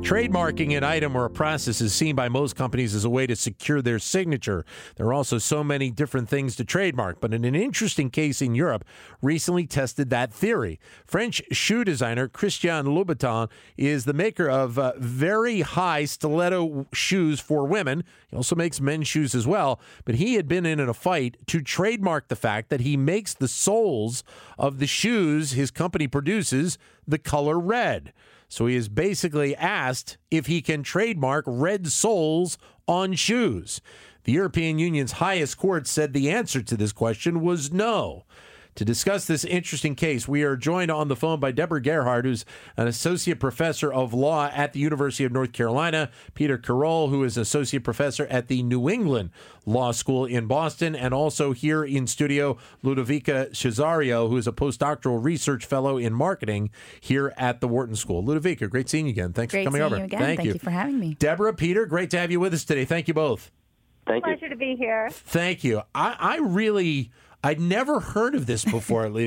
Trademarking an item or a process is seen by most companies as a way to secure their signature. There are also so many different things to trademark, but in an interesting case in Europe, recently tested that theory. French shoe designer Christian Louboutin is the maker of very high stiletto shoes for women. He also makes men's shoes as well, but he had been in a fight to trademark the fact that he makes the soles of the shoes his company produces the color red. So he is basically asked if he can trademark red soles on shoes. The European Union's highest court said the answer to this question was no. To discuss this interesting case, we are joined on the phone by Deborah Gerhardt, who's an associate professor of law at the University of North Carolina, Peter Carroll, who is an associate professor at the New England Law School in Boston, and also here in studio, Ludovica Cesario, who is a postdoctoral research fellow in marketing here at the Wharton School. Ludovica, great seeing you again. Thanks for coming over. Thank you for having me. Deborah, Peter, great to have you with us today. Thank you both. Thank you. Pleasure to be here. Thank you. I'd never heard of this before, but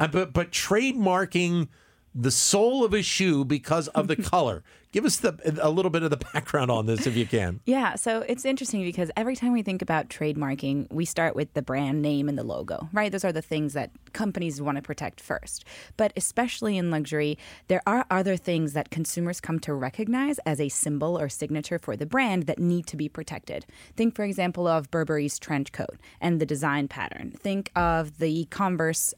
trademarking the sole of a shoe because of the color. Give us a little bit of the background on this if you can. Yeah, so it's interesting because every time we think about trademarking, we start with the brand name and the logo, right? Those are the things that companies want to protect first. But especially in luxury, there are other things that consumers come to recognize as a symbol or signature for the brand that need to be protected. Think, for example, of Burberry's trench coat and the design pattern. Think of the Converse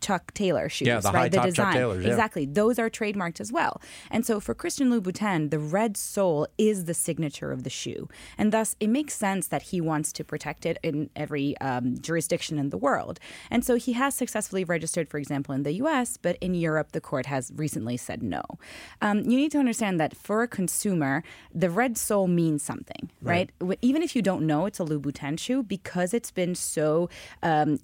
Chuck Taylor shoes, yeah, the right? The design. Chuck Taylors, yeah. Exactly. Those are trademarked as well. And so for Christian Louboutin, the red sole is the signature of the shoe. And thus, it makes sense that he wants to protect it in every jurisdiction in the world. And so he has successfully registered, for example, in the U.S., but in Europe, the court has recently said no. You need to understand that for a consumer, the red sole means something, right? Even if you don't know it's a Louboutin shoe, because it's been so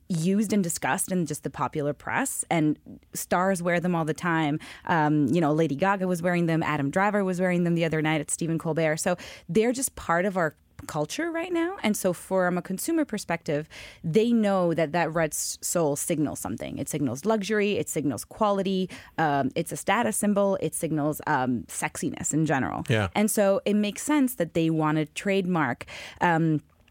used and discussed in just the popular press, and stars wear them all the time. Lady Gaga was wearing them. Adam Driver was wearing them the other night at Stephen Colbert. So they're just part of our culture right now. And so from a consumer perspective, they know that red sole signals something. It signals luxury. It signals quality. It's a status symbol. It signals sexiness in general. Yeah. And so it makes sense that they want to trademark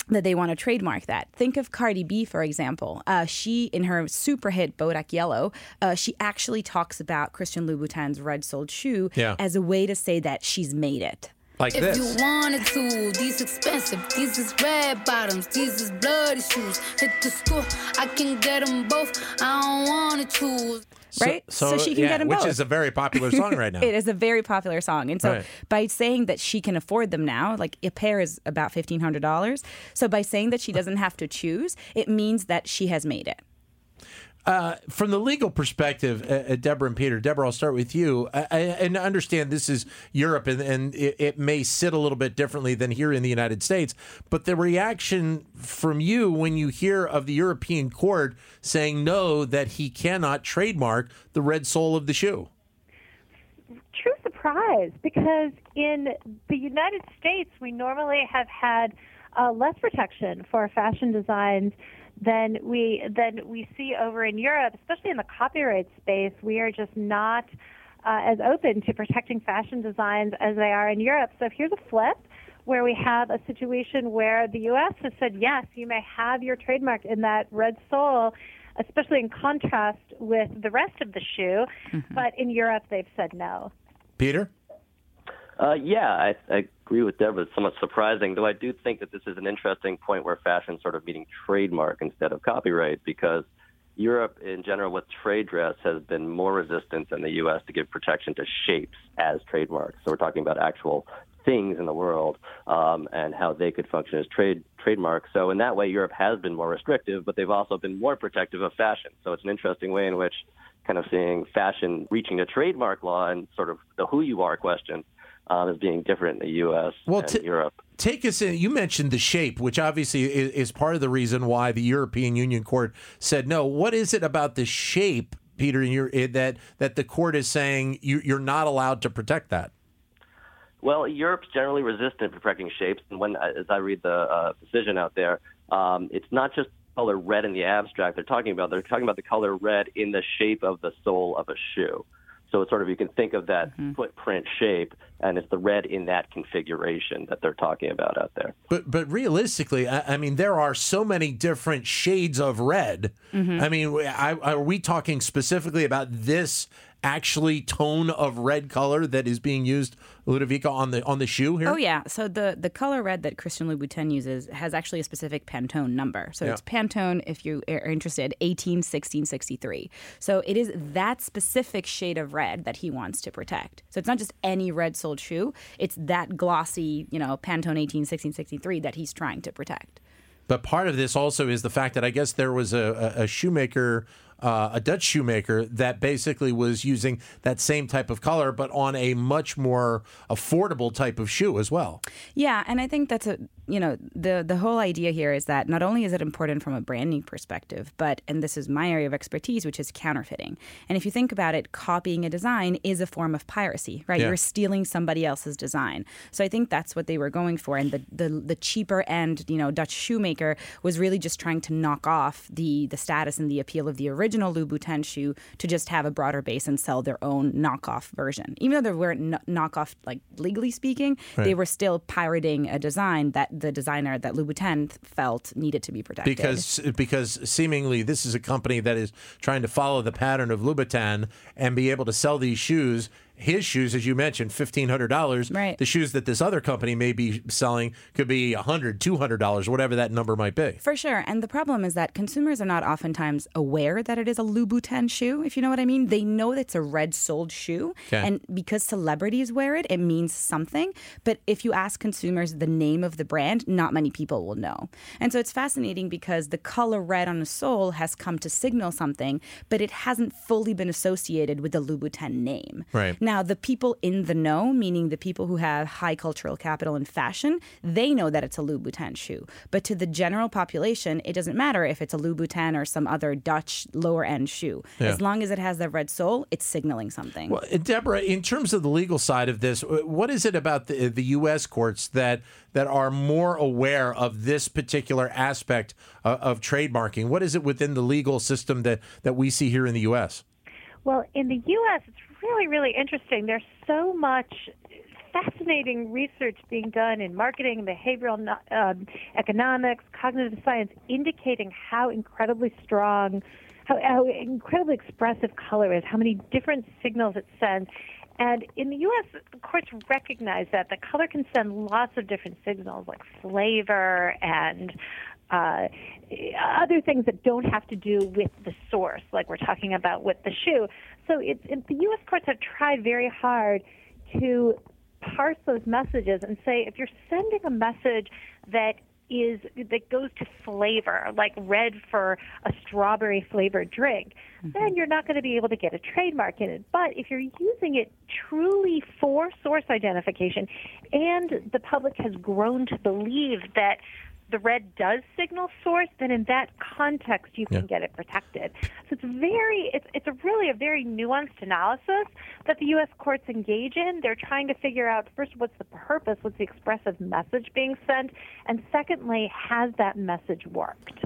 that. Think of Cardi B, for example. She, in her super hit Bodak Yellow, she actually talks about Christian Louboutin's red-soled shoe as a way to say that she's made it. Like if this. You wanted to, these expensive, these is red bottoms, these is bloody shoes. Hit the store, I can get them both, I don't want to choose. Right? So she can get them both. Which is a very popular song right now. It is a very popular song. And so by saying that she can afford them now, like a pair is about $1,500. So by saying that she doesn't have to choose, it means that she has made it. From the legal perspective, Deborah and Peter, Deborah, I'll start with you. And understand this is Europe, and it may sit a little bit differently than here in the United States. But the reaction from you when you hear of the European court saying no, that he cannot trademark the red sole of the shoe. True surprise, because in the United States, we normally have had less protection for fashion designs than we see over in Europe, especially in the copyright space. We are just not as open to protecting fashion designs as they are in Europe. So here's a flip where we have a situation where the U.S. has said, yes, you may have your trademark in that red sole, especially in contrast with the rest of the shoe. Mm-hmm. But in Europe, they've said no. Peter? I agree with Deborah. It's somewhat surprising, though I do think that this is an interesting point where fashion sort of meeting trademark instead of copyright, because Europe in general with trade dress has been more resistant than the U.S. to give protection to shapes as trademarks. So we're talking about actual things in the world and how they could function as trademarks. So in that way, Europe has been more restrictive, but they've also been more protective of fashion. So it's an interesting way in which kind of seeing fashion reaching a trademark law and sort of the who you are question as being different in the U.S. and Europe. Take us in. You mentioned the shape, which obviously is part of the reason why the European Union Court said no. What is it about the shape, Peter, that the court is saying you're not allowed to protect that? Well, Europe's generally resistant to correcting shapes. And when, as I read the decision out there, it's not just color red in the abstract they're talking about the color red in the shape of the sole of a shoe. So it's sort of, you can think of that footprint shape, and it's the red in that configuration that they're talking about out there. But realistically, I mean, there are so many different shades of red. Mm-hmm. I mean, are we talking specifically about this actually tone of red color that is being used, Ludovica, on the shoe here? Oh, yeah. So the color red that Christian Louboutin uses has actually a specific Pantone number. So it's Pantone, if you are interested, 181663. So it is that specific shade of red that he wants to protect. So it's not just any red-soled shoe. It's that glossy, Pantone 181663 that he's trying to protect. But part of this also is the fact that I guess there was a shoemaker... a Dutch shoemaker that basically was using that same type of color, but on a much more affordable type of shoe as well. Yeah, and I think that's the whole idea here is that not only is it important from a branding perspective, but this is my area of expertise, which is counterfeiting. And if you think about it, copying a design is a form of piracy, right? Yeah. You're stealing somebody else's design. So I think that's what they were going for. And the cheaper end, Dutch shoemaker was really just trying to knock off the status and the appeal of the original Louboutin shoe to just have a broader base and sell their own knockoff version. Even though they weren't knockoff, like legally speaking, They were still pirating a design that the designer that Louboutin felt needed to be protected. Because seemingly this is a company that is trying to follow the pattern of Louboutin and be able to sell these shoes. His shoes, as you mentioned, $1,500. Right. The shoes that this other company may be selling could be $100, $200, whatever that number might be. For sure. And the problem is that consumers are not oftentimes aware that it is a Louboutin shoe, if you know what I mean. They know it's a red-soled shoe. Okay. And because celebrities wear it, it means something. But if you ask consumers the name of the brand, not many people will know. And so it's fascinating because the color red on a sole has come to signal something, but it hasn't fully been associated with the Louboutin name. Right. Now, the people in the know, meaning the people who have high cultural capital in fashion, they know that it's a Louboutin shoe. But to the general population, it doesn't matter if it's a Louboutin or some other Dutch lower-end shoe. Yeah. As long as it has that red sole, it's signaling something. Well, Deborah, in terms of the legal side of this, what is it about the U.S. courts that are more aware of this particular aspect of trademarking? What is it within the legal system that we see here in the U.S.? Well, in the U.S., it's really, really interesting. There's so much fascinating research being done in marketing, behavioral economics, cognitive science, indicating how incredibly strong, how incredibly expressive color is, how many different signals it sends. And in the U.S., the courts recognize that color can send lots of different signals, like flavor and other things that don't have to do with the source, like we're talking about with the shoe. So the U.S. courts have tried very hard to parse those messages and say, if you're sending a message that goes to flavor, like red for a strawberry-flavored drink, then you're not going to be able to get a trademark in it. But if you're using it truly for source identification, and the public has grown to believe that the red does signal source, then in that context you can get it protected. So it's really a very nuanced analysis that the U.S. courts engage in. They're trying to figure out, first, what's the purpose, what's the expressive message being sent, and secondly, has that message worked?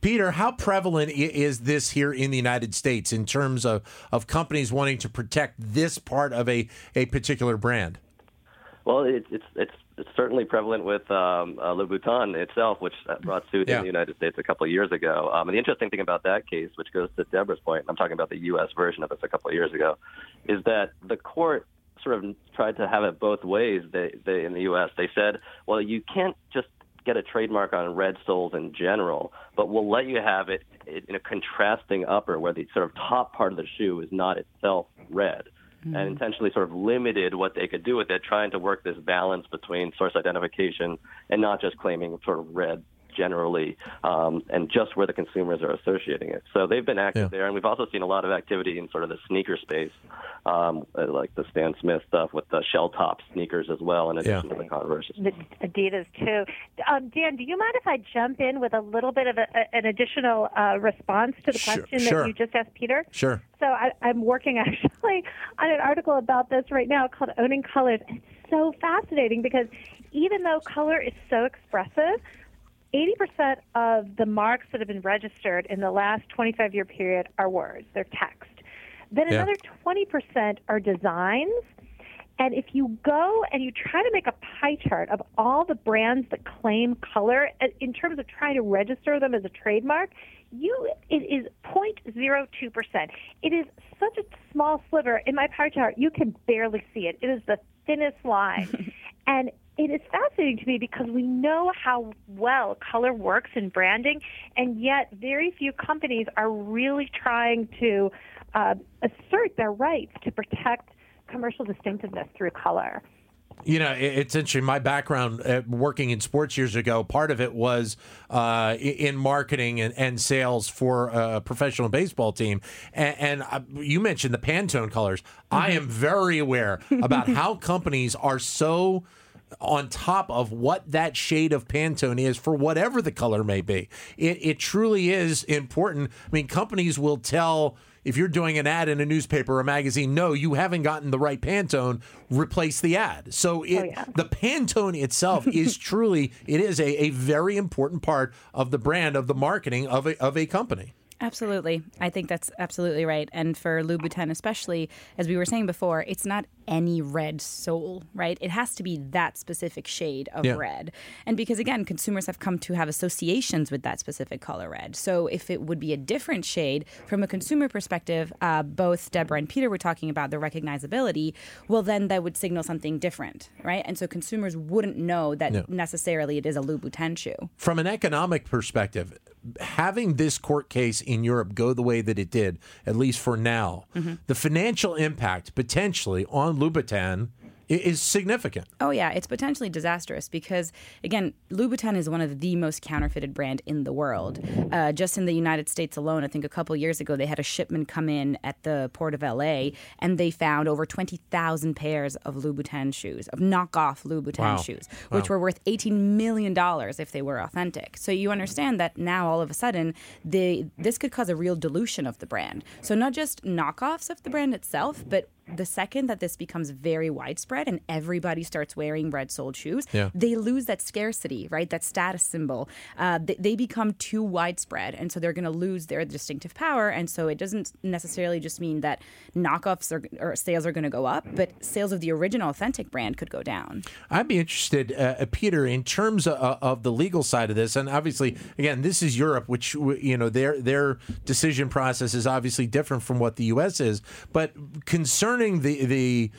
Peter, how prevalent is this here in the United States in terms of companies wanting to protect this part of a particular brand? Well, it's certainly prevalent with Louboutin itself, which brought suit in the United States a couple of years ago. And the interesting thing about that case, which goes to Deborah's point, and I'm talking about the U.S. version of this a couple of years ago, is that the court sort of tried to have it both ways. They in the U.S., they said, well, you can't just get a trademark on red soles in general, but we'll let you have it in a contrasting upper where the sort of top part of the shoe is not itself red. And intentionally sort of limited what they could do with it, trying to work this balance between source identification and not just claiming sort of red generally, and just where the consumers are associating it. So they've been active there, and we've also seen a lot of activity in sort of the sneaker space, like the Stan Smith stuff with the shell-top sneakers as well, in addition to the Converse. The Adidas, too. Dan, do you mind if I jump in with a little bit of an additional response to the question that you just asked, Peter? Sure. So I'm working, actually, on an article about this right now called Owning Colors, and so fascinating because even though color is so expressive, 80% of the marks that have been registered in the last 25-year period are words, they're text. Then another 20% are designs. And if you go and you try to make a pie chart of all the brands that claim color in terms of trying to register them as a trademark, it is 0.02%. It is such a small sliver. In my pie chart, you can barely see it. It is the thinnest line. And it is fascinating to me because we know how well color works in branding, and yet very few companies are really trying to assert their rights to protect commercial distinctiveness through color. You know, it's interesting. My background working in sports years ago, part of it was in marketing and sales for a professional baseball team. And you mentioned the Pantone colors. Mm-hmm. I am very aware about how companies are so on top of what that shade of Pantone is for whatever the color may be. It truly is important. I mean, companies will tell... If you're doing an ad in a newspaper or a magazine, no, you haven't gotten the right Pantone, replace the ad. So the Pantone itself is truly, it is a very important part of the brand, of the marketing of a company. Absolutely. I think that's absolutely right. And for Louboutin especially, as we were saying before, it's not any red sole, right? It has to be that specific shade of red. And because, again, consumers have come to have associations with that specific color red. So if it would be a different shade, from a consumer perspective, both Deborah and Peter were talking about the recognizability, well, then that would signal something different, right? And so consumers wouldn't know that necessarily it is a Louboutin shoe. From an economic perspective, having this court case in Europe go the way that it did, at least for now, the financial impact potentially on Louboutin is significant. Oh, yeah. It's potentially disastrous because, again, Louboutin is one of the most counterfeited brands in the world. Just in the United States alone, I think a couple years ago, they had a shipment come in at the port of L.A. and they found over 20,000 pairs of Louboutin shoes, of knockoff Louboutin shoes, which were worth $18 million if they were authentic. So you understand that now all of a sudden, this could cause a real dilution of the brand. So not just knockoffs of the brand itself, but the second that this becomes very widespread and everybody starts wearing red-soled shoes, they lose that scarcity, right? That status symbol. They become too widespread, and so they're going to lose their distinctive power. And so it doesn't necessarily just mean that knockoffs or sales are going to go up, but sales of the original authentic brand could go down. I'd be interested, Peter, in terms of the legal side of this, and obviously, again, this is Europe, which you know their decision process is obviously different from what the U.S. is, but concerning the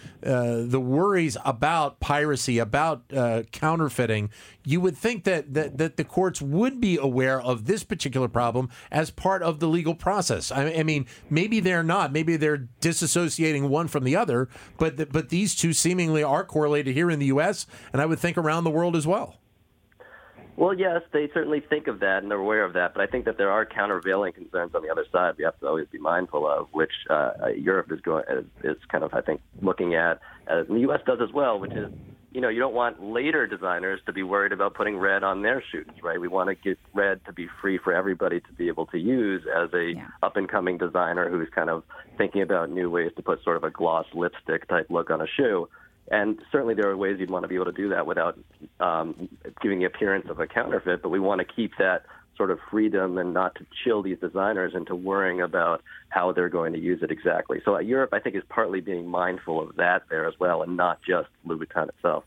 worries about piracy, about counterfeiting, you would think that the courts would be aware of this particular problem as part of the legal process. I mean, maybe they're not. Maybe they're disassociating one from the other, but these two seemingly are correlated here in the U.S., and I would think around the world as well. Well, yes, they certainly think of that and they're aware of that, but I think that there are countervailing concerns on the other side we have to always be mindful of, which Europe is kind of, I think, looking at, as the U.S. does as well, which is, you know, you don't want later designers to be worried about putting red on their shoes, right? We want to get red to be free for everybody to be able to use as a up-and-coming designer who's kind of thinking about new ways to put sort of a gloss lipstick type look on a shoe. And certainly there are ways you'd want to be able to do that without giving the appearance of a counterfeit, but we want to keep that sort of freedom and not to chill these designers into worrying about how they're going to use it exactly. So Europe, I think, is partly being mindful of that there as well and not just Louboutin itself.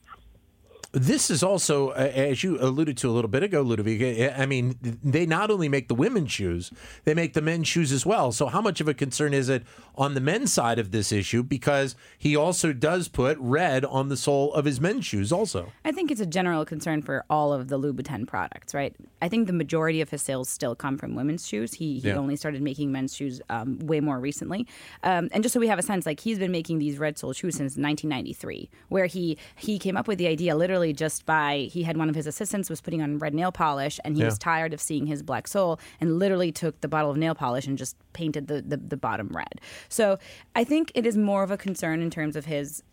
This is also, as you alluded to a little bit ago, Ludovica, I mean, they not only make the women's shoes, they make the men's shoes as well. So how much of a concern is it on the men's side of this issue? Because he also does put red on the sole of his men's shoes also. I think it's a general concern for all of the Louboutin products, right? I think the majority of his sales still come from women's shoes. He only started making men's shoes way more recently. And just so we have a sense, like, he's been making these red sole shoes since 1993, where he came up with the idea literally just by, he had one of his assistants was putting on red nail polish and he was tired of seeing his black sole and literally took the bottle of nail polish and just painted the bottom red. So I think it is more of a concern in terms of his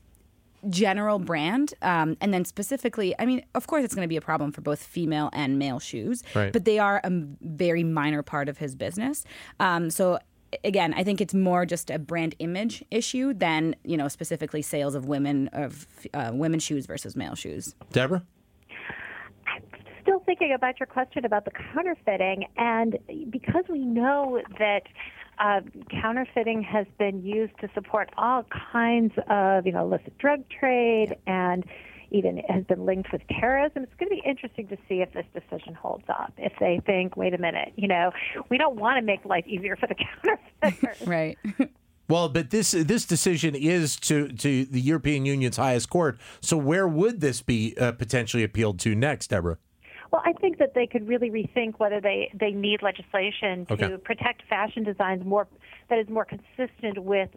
general brand. And then specifically, I mean, of course, it's going to be a problem for both female and male shoes, right, but they are a very minor part of his business. So again, I think it's more just a brand image issue than, you know, specifically sales of women's shoes versus male shoes. Deborah? I'm still thinking about your question about the counterfeiting, and because we know that counterfeiting has been used to support all kinds of, you know, illicit drug trade and even has been linked with terrorism, it's going to be interesting to see if this decision holds up, if they think, wait a minute, you know, we don't want to make life easier for the counterfeiters. Right. Well, but this decision is to the European Union's highest court, so where would this be potentially appealed to next, Deborah? Well, I think that they could really rethink whether they need legislation to protect fashion designs more that is more consistent with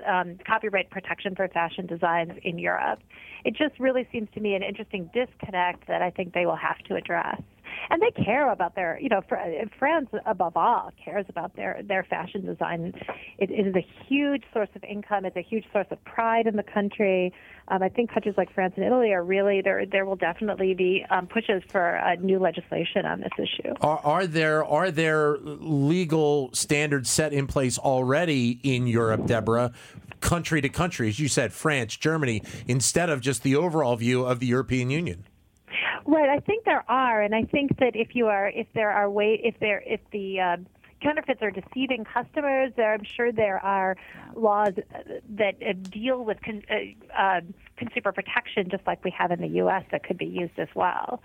copyright protection for fashion designs in Europe. It just really seems to me an interesting disconnect that I think they will have to address. And they care about their, you know, France above all cares about their fashion design. It is a huge source of income. It's a huge source of pride in the country. I think countries like France and Italy are really, there will definitely be pushes for new legislation on this issue. Are there legal standards set in place already in Europe, Deborah, country to country, as you said, France, Germany, instead of just the overall view of the European Union? Right, I think there are, and I think that if the counterfeits are deceiving customers, I'm sure there are laws that deal with consumer protection, just like we have in the U.S., that could be used as well.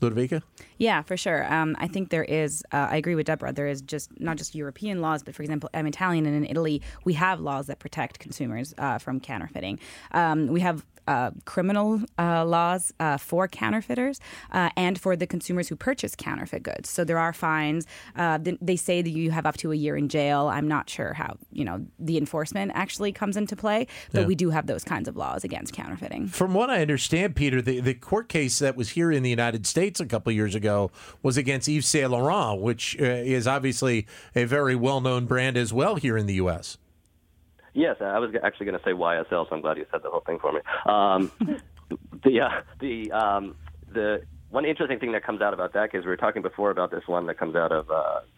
Ludovica? Yeah, for sure. I think there is, I agree with Deborah, there is just not just European laws, but for example, I'm Italian, and in Italy, we have laws that protect consumers from counterfeiting. We have criminal laws for counterfeiters and for the consumers who purchase counterfeit goods. So there are fines. They say that you have up to a year in jail. I'm not sure how, you know, the enforcement actually comes into play, but we do have those kinds of laws against counterfeiting. From what I understand, Peter, the court case that was here in the United States a couple of years ago was against Yves Saint Laurent, which is obviously a very well-known brand as well here in the U.S. Yes, I was actually going to say YSL, so I'm glad you said the whole thing for me. The one interesting thing that comes out about that is we were talking before about this one that comes out of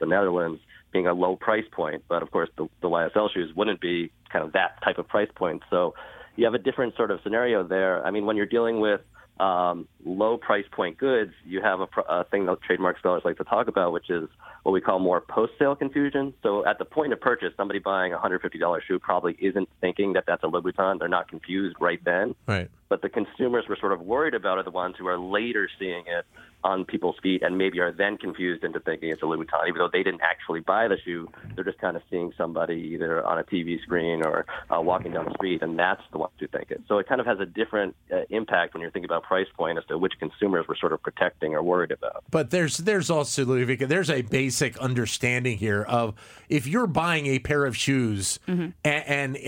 the Netherlands being a low price point, but of course the YSL shoes wouldn't be kind of that type of price point. So you have a different sort of scenario there. I mean, when you're dealing with low price point goods, you have a thing that trademark scholars like to talk about, which is what we call more post-sale confusion. So at the point of purchase, somebody buying a $150 shoe probably isn't thinking that that's a Louboutin. They're not confused right then. Right. But the consumers we're sort of worried about are the ones who are later seeing it on people's feet and maybe are then confused into thinking it's a Louboutin, even though they didn't actually buy the shoe. They're just kind of seeing somebody either on a TV screen or walking down the street, and that's the ones who think it. So it kind of has a different impact when you're thinking about price point as to which consumers we're sort of protecting or worried about. But there's also, Ludovica, there's a basic understanding here of if you're buying a pair of shoes, and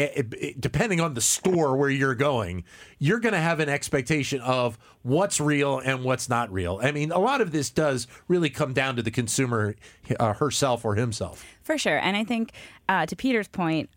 depending on the store where you're going, you're going to have an expectation of what's real and what's not real. I mean, a lot of this does really come down to the consumer herself or himself. For sure. And I think to Peter's point,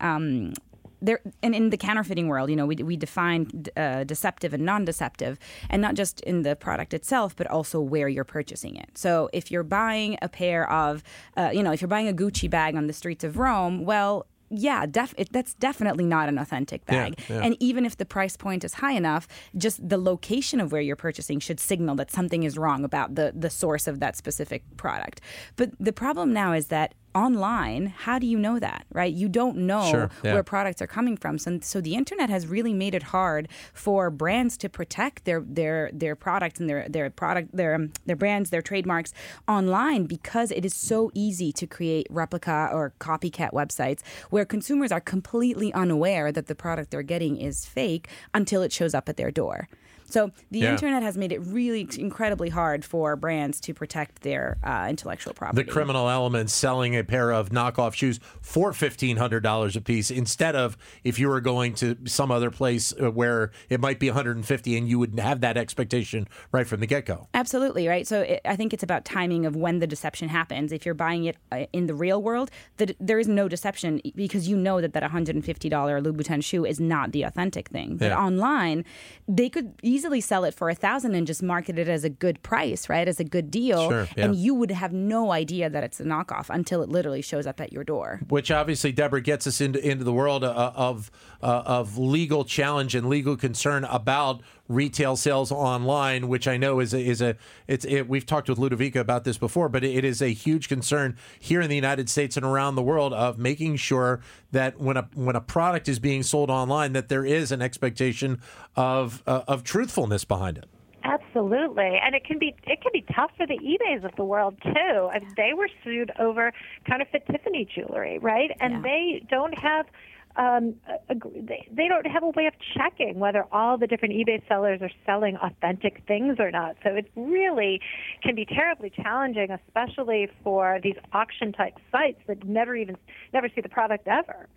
there, and in the counterfeiting world, you know, we define deceptive and non-deceptive, and not just in the product itself, but also where you're purchasing it. So if you're buying a pair of, if you're buying a Gucci bag on the streets of Rome, well, yeah, that's definitely not an authentic bag. Yeah, yeah. And even if the price point is high enough, just the location of where you're purchasing should signal that something is wrong about the source of that specific product. But the problem now is that online, how do you know that, right? You don't know where products are coming from. So the internet has really made it hard for brands to protect their products and their brands, their trademarks online, because it is so easy to create replica or copycat websites where consumers are completely unaware that the product they're getting is fake until it shows up at their door. So the internet has made it really incredibly hard for brands to protect their intellectual property. The criminal element selling a pair of knockoff shoes for $1,500 a piece instead of if you were going to some other place where it might be $150 and you would have that expectation right from the get-go. Absolutely, right? So I think it's about timing of when the deception happens. If you're buying it in the real world, there is no deception because you know that $150 Louboutin shoe is not the authentic thing. But online, they could easily easily sell it for $1,000 and just market it as a good price, right? As a good deal. Sure, yeah. And you would have no idea that it's a knockoff until it literally shows up at your door. Which obviously, Deborah, gets us into the world of legal challenge and legal concern about retail sales online, which I know is we've talked with Ludovica about this before, but it is a huge concern here in the United States and around the world of making sure that when a product is being sold online, that there is an expectation of truthfulness behind it. Absolutely, and it can be tough for the eBays of the world too. I mean, they were sued over counterfeit Tiffany jewelry, right? And they don't have. They don't have a way of checking whether all the different eBay sellers are selling authentic things or not. So it really can be terribly challenging, especially for these auction-type sites that never see the product ever.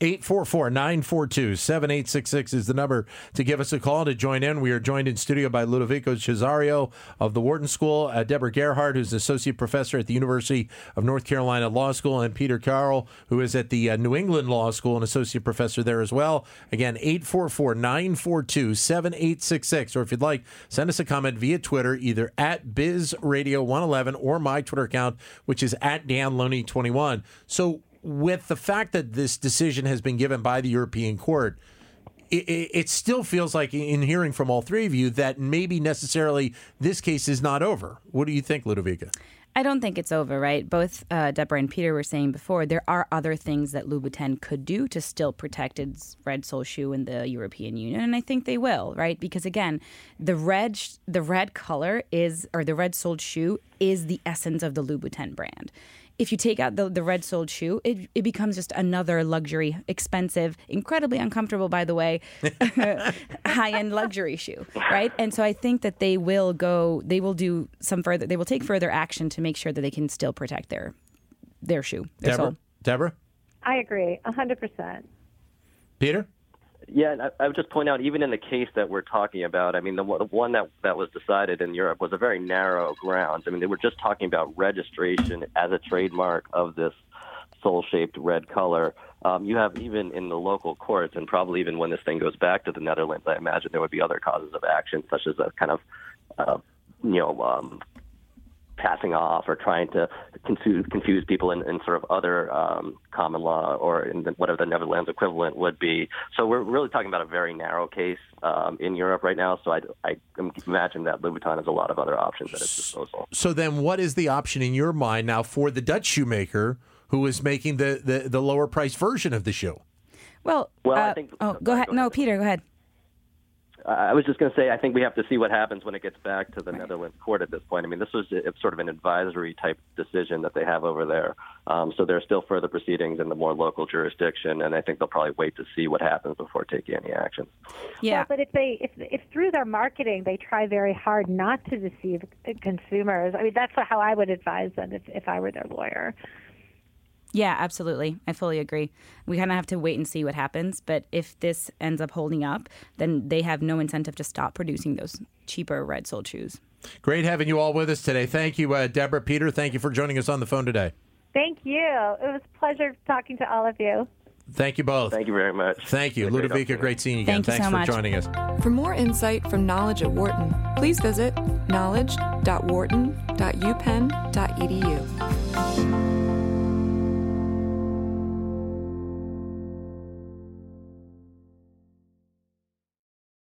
844-942-7866 is the number to give us a call to join in. We are joined in studio by Ludovica Cesario of the Wharton School, Deborah Gerhardt, who's an associate professor at the University of North Carolina Law School, and Peter Carroll, who is at the New England Law School, an associate professor there as well. Again, 844-942-7866. Or if you'd like, send us a comment via Twitter, either at BizRadio111 or my Twitter account, which is at DanLoney21. So, with the fact that this decision has been given by the European Court, it still feels like, in hearing from all three of you, that maybe necessarily this case is not over. What do you think, Ludovica? I don't think it's over, right? Both Deborah and Peter were saying before, there are other things that Louboutin could do to still protect its red sole shoe in the European Union, and I think they will, right? Because again, the red color is, or the red soled shoe is the essence of the Louboutin brand. If you take out the red-soled shoe, it becomes just another luxury, expensive, incredibly uncomfortable, by the way, high-end luxury shoe, right? And so I think that they will take further action to make sure that they can still protect their shoe, their sole. Deborah? I agree, 100%. Peter? Yeah, I would just point out, even in the case that we're talking about, I mean, the one that was decided in Europe was a very narrow ground. I mean, they were just talking about registration as a trademark of this soul-shaped red color. You have, even in the local courts, and probably even when this thing goes back to the Netherlands, I imagine there would be other causes of action, such as a kind of, passing off or trying to confuse people in sort of other common law, or in whatever the Netherlands equivalent would be. So we're really talking about a very narrow case in Europe right now. So I imagine that Louboutin has a lot of other options at its disposal. So then what is the option in your mind now for the Dutch shoemaker who is making the lower price version of the shoe? Well, I think... Oh, go ahead. No, Peter, go ahead. I was just going to say, I think we have to see what happens when it gets back to the Netherlands court at this point. I mean, this was sort of an advisory type decision that they have over there. So there are still further proceedings in the more local jurisdiction, and I think they'll probably wait to see what happens before taking any action. Yeah, well, but if through their marketing they try very hard not to deceive consumers, I mean, that's how I would advise them if I were their lawyer. Yeah, absolutely. I fully agree. We kind of have to wait and see what happens. But if this ends up holding up, then they have no incentive to stop producing those cheaper red-soled shoes. Great having you all with us today. Thank you, Deborah, Peter. Thank you for joining us on the phone today. Thank you. It was a pleasure talking to all of you. Thank you both. Thank you very much. Thank you. Ludovica, great seeing you again. Thanks so much for joining us. For more insight from Knowledge at Wharton, please visit knowledge.wharton.upenn.edu.